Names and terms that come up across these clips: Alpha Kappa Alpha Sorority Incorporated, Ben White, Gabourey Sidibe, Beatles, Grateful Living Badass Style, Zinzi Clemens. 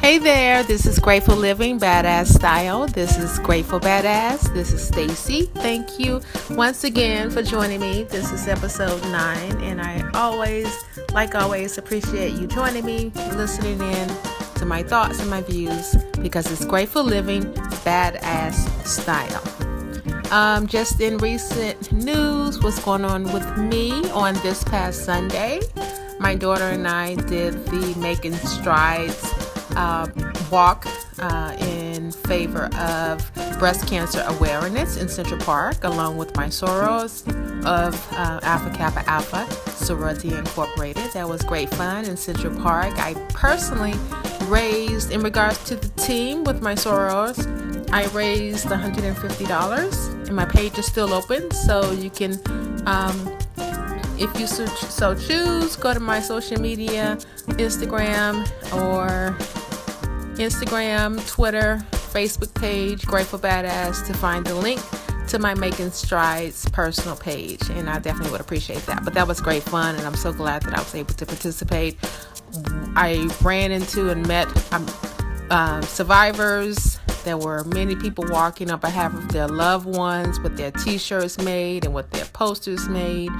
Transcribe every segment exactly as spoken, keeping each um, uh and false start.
Hey there, this is Grateful Living Badass Style. This is Grateful Badass. This is Stacy. Thank you once again for joining me. This is episode nine, and I always, like always, appreciate you joining me, listening in to my thoughts and my views, because it's Grateful Living Badass Style. Um, just in recent news, what's going on with me on this past Sunday, my daughter and I did the Making Strides Uh, walk uh, in favor of breast cancer awareness in Central Park, along with my sorors of uh, Alpha Kappa Alpha Sorority Incorporated. That was great fun in Central Park. I personally raised, in regards to the team with my sorors, I raised one hundred fifty dollars, and my page is still open, so you can um, if you so choose, go to my social media, Instagram or Instagram, Twitter, Facebook page, Grateful Badass, to find the link to my Making Strides personal page. And I definitely would appreciate that. But that was great fun, and I'm so glad that I was able to participate. I ran into and met um, uh, survivors. There were many people walking on behalf of their loved ones with their t-shirts made and with their posters made.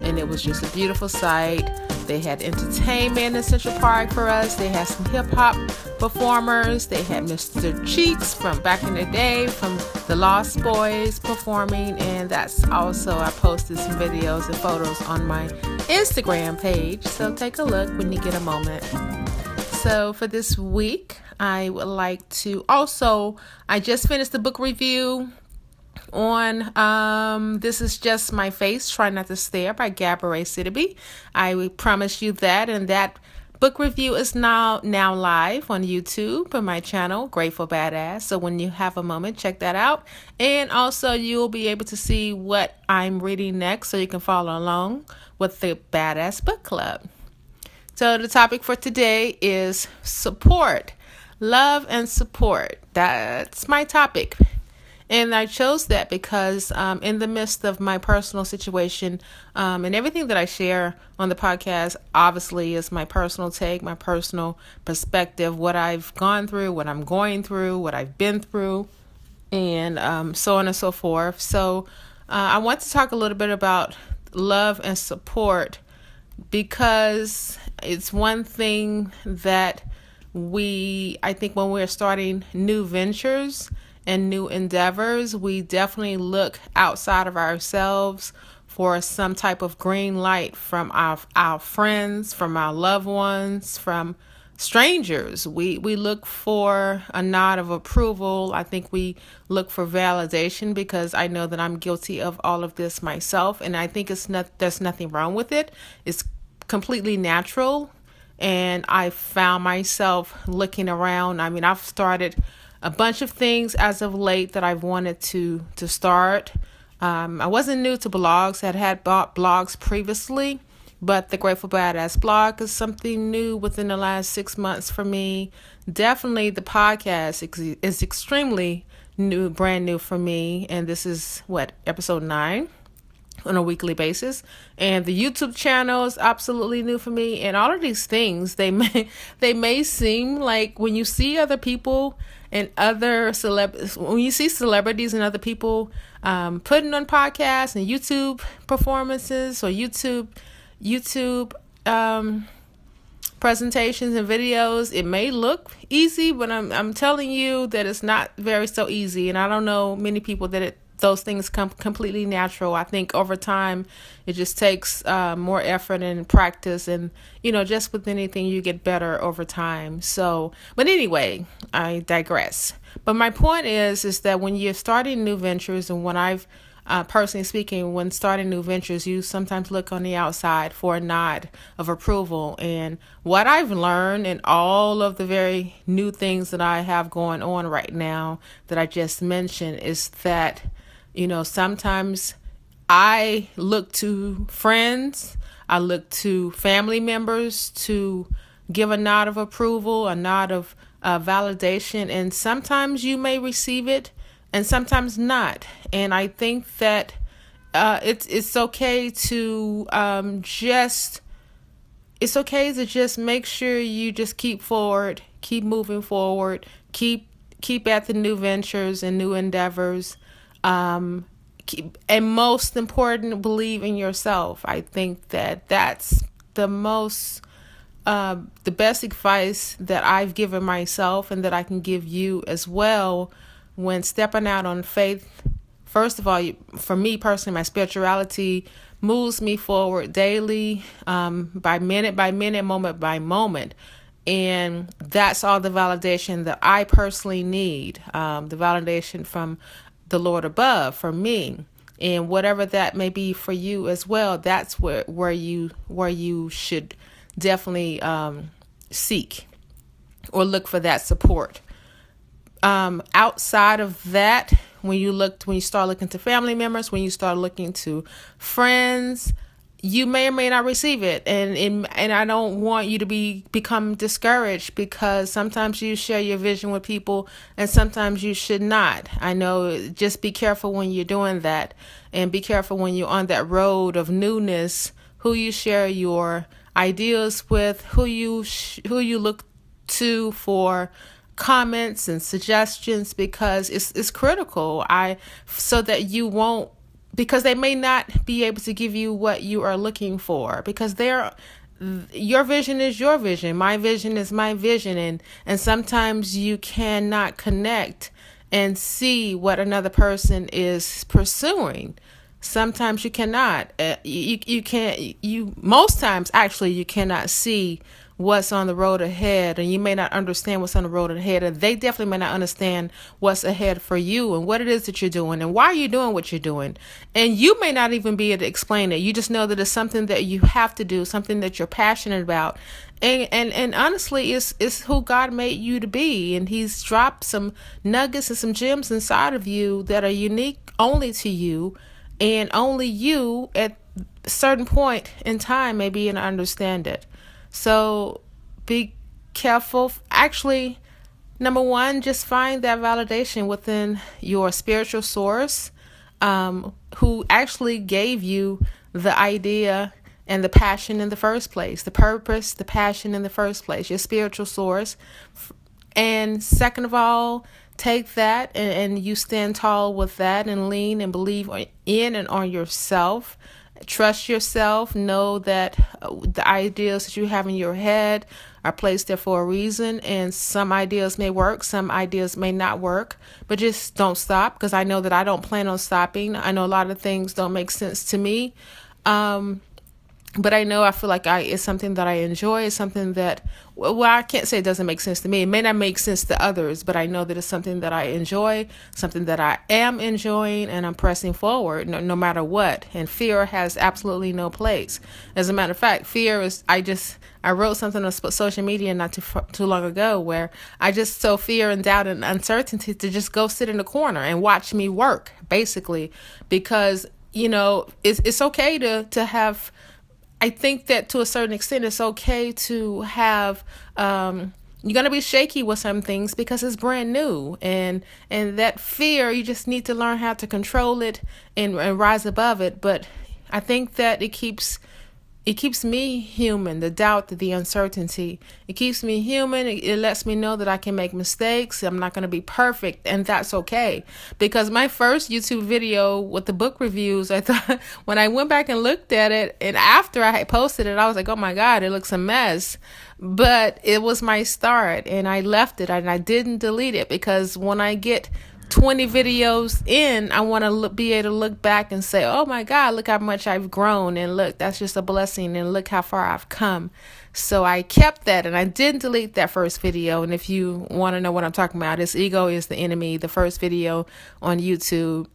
And it was just a beautiful sight. They had entertainment in Central Park for us. They had some hip-hop performers. They had Mister Cheeks from back in the day, from the Lost Boys, performing. And that's also, I posted some videos and photos on my Instagram page. So take a look when you get a moment. So for this week, I would like to also, I just finished the book review on um This Is Just My Face, Try Not to Stare by Gabourey Sidibe. I will promise you that, and that book review is now now live on YouTube on my channel, Grateful Badass. So when you have a moment, check that out. And also you'll be able to see what I'm reading next, so you can follow along with the Badass Book Club. So the topic for today is support, love and support. That's my topic. And I chose that because um, in the midst of my personal situation, um, and everything that I share on the podcast, obviously, is my personal take, my personal perspective, what I've gone through, what I'm going through, what I've been through, and um, so on and so forth. So uh, I want to talk a little bit about love and support, because it's one thing that we, I think when we're starting new ventures and new endeavors, we definitely look outside of ourselves for some type of green light from our our friends, from our loved ones, from strangers. We we look for a nod of approval. I think we look for validation, because I know that I'm guilty of all of this myself, and I think it's not there's nothing wrong with it. It's completely natural, and I found myself looking around. I mean, I've started a bunch of things as of late that I've wanted to to start. Um, I wasn't new to blogs. I'd had bought blogs previously, but the Grateful Badass blog is something new within the last six months for me. Definitely the podcast ex- is extremely new, brand new for me. And this is, what, episode nine on a weekly basis. And the YouTube channel is absolutely new for me. And all of these things, they may, they may seem like, when you see other people and other celeb, when you see celebrities and other people um, putting on podcasts and YouTube performances, or YouTube, YouTube um, presentations and videos, it may look easy, but I'm I'm telling you that it's not very so easy. And I don't know many people that it, those things come completely natural. I think over time, it just takes uh, more effort and practice, and, you know, just with anything, you get better over time. So, but anyway, I digress. But my point is, is that when you're starting new ventures, and when I've, uh, personally speaking, when starting new ventures, you sometimes look on the outside for a nod of approval. And what I've learned in all of the very new things that I have going on right now that I just mentioned is that, you know, sometimes I look to friends, I look to family members to give a nod of approval, a nod of uh, validation, and sometimes you may receive it and sometimes not. And I think that uh, it's it's okay to um, just, it's okay to just make sure you just keep forward, keep moving forward, keep keep at the new ventures and new endeavors. Um, keep, and most important, believe in yourself. I think that that's the most, uh, the best advice that I've given myself and that I can give you as well when stepping out on faith. First of all, for me personally, my spirituality moves me forward daily, um, by minute by minute, moment by moment. And that's all the validation that I personally need, um, the validation from the Lord above for me, and whatever that may be for you as well. That's where, where you, where you should definitely, um, seek or look for that support. Um, outside of that, when you look, when you start looking to family members, when you start looking to friends, you may or may not receive it. And, and, and I don't want you to be, become discouraged, because sometimes you share your vision with people and sometimes you should not. I know, just be careful when you're doing that, and be careful when you're on that road of newness, who you share your ideas with, who you, sh- who you look to for comments and suggestions, because it's, it's critical. I, so that you won't, because they may not be able to give you what you are looking for, because they're, your vision is your vision. My vision is my vision. And, and sometimes you cannot connect and see what another person is pursuing. Sometimes you cannot, uh, you, you can't, you, most times actually you cannot see what's on the road ahead, and you may not understand what's on the road ahead, and they definitely may not understand what's ahead for you and what it is that you're doing and why you're doing what you're doing. And you may not even be able to explain it. You just know that it's something that you have to do, something that you're passionate about. And and, and honestly, it's, it's who God made you to be. And he's dropped some nuggets and some gems inside of you that are unique only to you, and only you at a certain point in time may be able to understand it. So be careful. Actually, number one, just find that validation within your spiritual source, um, who actually gave you the idea and the passion in the first place, the purpose, the passion in the first place, your spiritual source. And second of all, take that and, and you stand tall with that, and lean and believe in and on yourself. Trust yourself. Know that the ideas that you have in your head are placed there for a reason, and some ideas may work, some ideas may not work, but just don't stop, because I know that I don't plan on stopping. I know a lot of things don't make sense to me, um, but I know I feel like I it's something that I enjoy. It's something that, well, I can't say it doesn't make sense to me. It may not make sense to others, but I know that it's something that I enjoy, something that I am enjoying, and I'm pressing forward no, no matter what. And fear has absolutely no place. As a matter of fact, fear is, I just, I wrote something on social media not too too long ago where I just so fear and doubt and uncertainty to just go sit in the corner and watch me work, basically, because, you know, it's it's okay to, to have, I think that to a certain extent, it's okay to have, um, you're going to be shaky with some things because it's brand new, and, and that fear, you just need to learn how to control it and, and rise above it. But I think that it keeps, it keeps me human, the doubt, the uncertainty, it keeps me human. It, it lets me know that I can make mistakes. I'm not going to be perfect, and that's okay. Because my first YouTube video with the book reviews, I thought, when I went back and looked at it, and after I had posted it, I was like, oh my God, it looks a mess. But it was my start, and I left it, and I didn't delete it, because when I get twenty videos in, I want to look, be able to look back and say, oh my God, look how much I've grown, and look, that's just a blessing, and look how far I've come. So I kept that, and I didn't delete that first video. And if you want to know what I'm talking about, it's Ego is the Enemy, the first video on YouTube.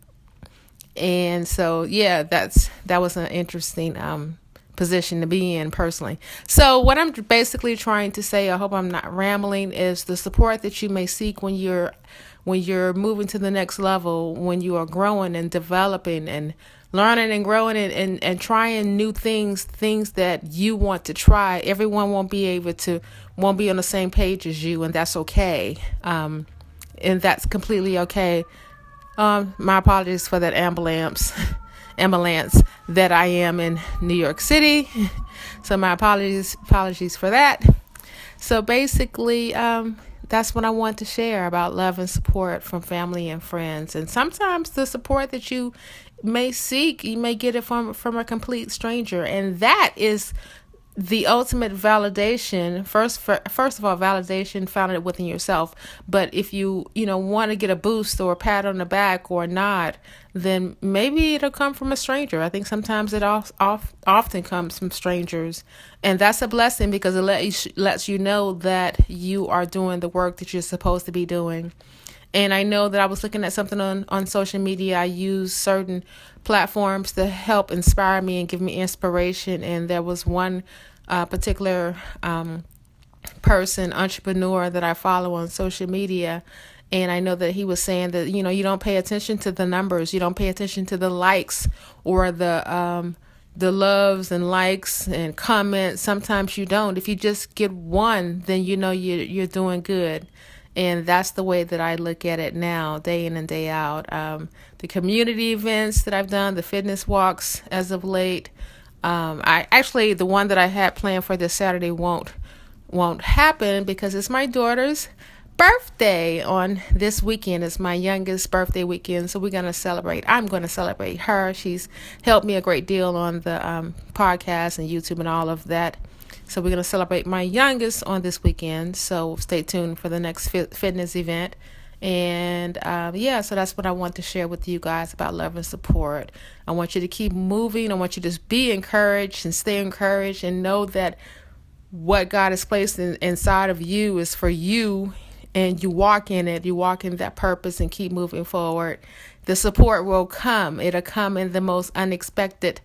And so, yeah, that's, that was an interesting, um, position to be in personally. So what I'm basically trying to say, I hope I'm not rambling, is the support that you may seek when you're, when you're moving to the next level, when you are growing and developing and learning and growing and, and, and trying new things, things that you want to try. Everyone won't be able to, won't be on the same page as you, and that's okay. Um, and that's completely okay. Um, my apologies for that ambulance. ambulance that I am in New York City. So my apologies, apologies for that. So basically, um, that's what I want to share about love and support from family and friends. And sometimes the support that you may seek, you may get it from, from a complete stranger. And that is the ultimate validation. First, for, first of all, validation founded within yourself. But if you, you know, want to get a boost or a pat on the back or a nod, then maybe it'll come from a stranger. I think sometimes it off, off, often comes from strangers. And that's a blessing because it let you, lets you know that you are doing the work that you're supposed to be doing. And I know that I was looking at something on, on social media. I use certain platforms to help inspire me and give me inspiration. And there was one uh, particular um, person, entrepreneur, that I follow on social media. And I know that he was saying that, you know, you don't pay attention to the numbers. You don't pay attention to the likes or the um, the loves and likes and comments. Sometimes you don't. If you just get one, then you know you're, you're doing good. And that's the way that I look at it now, day in and day out. Um, the community events that I've done, the fitness walks as of late. Um, I actually, the one that I had planned for this Saturday won't won't happen because it's my daughter's birthday on this weekend. It's my youngest birthday weekend, so we're going to celebrate. I'm going to celebrate her. She's helped me a great deal on the um, podcast and YouTube and all of that. So we're going to celebrate my youngest on this weekend. So stay tuned for the next fi- fitness event. And um, yeah, so that's what I want to share with you guys about love and support. I want you to keep moving. I want you to be encouraged and stay encouraged and know that what God has placed in, inside of you is for you. And you walk in it. You walk in that purpose and keep moving forward. The support will come. It'll come in the most unexpected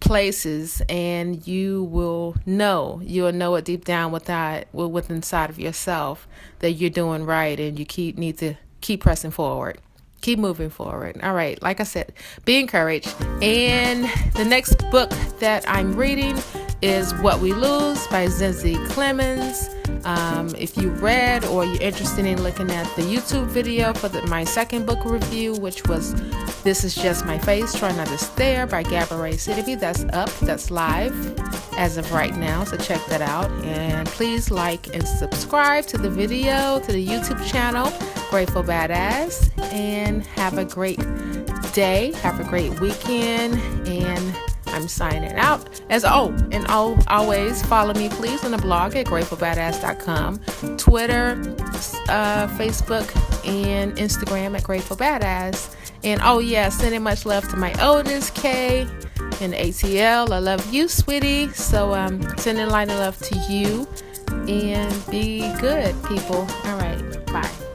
places, and you will know you'll know it deep down with that with inside of yourself that you're doing right, and you keep need to keep pressing forward, keep moving forward. All right, like I said, be encouraged. And the next book that I'm reading is What We Lose by Zinzi Clemens. Um, if you read or you're interested in looking at the YouTube video for the, my second book review, which was This Is Just My Face, Try Not to Stare by Gabourey Sidibe, that's up, that's live as of right now, so check that out. And please like and subscribe to the video, to the YouTube channel, Grateful Badass, and have a great day, have a great weekend, and I'm signing out. As oh, and oh, always follow me, please, on the blog at grateful badass dot com, Twitter, uh, Facebook, and Instagram at Grateful Badass. And oh yeah, sending much love to my oldest, Kay, and A T L. I love you, sweetie. So um, sending light and love to you, and be good, people. All right, bye.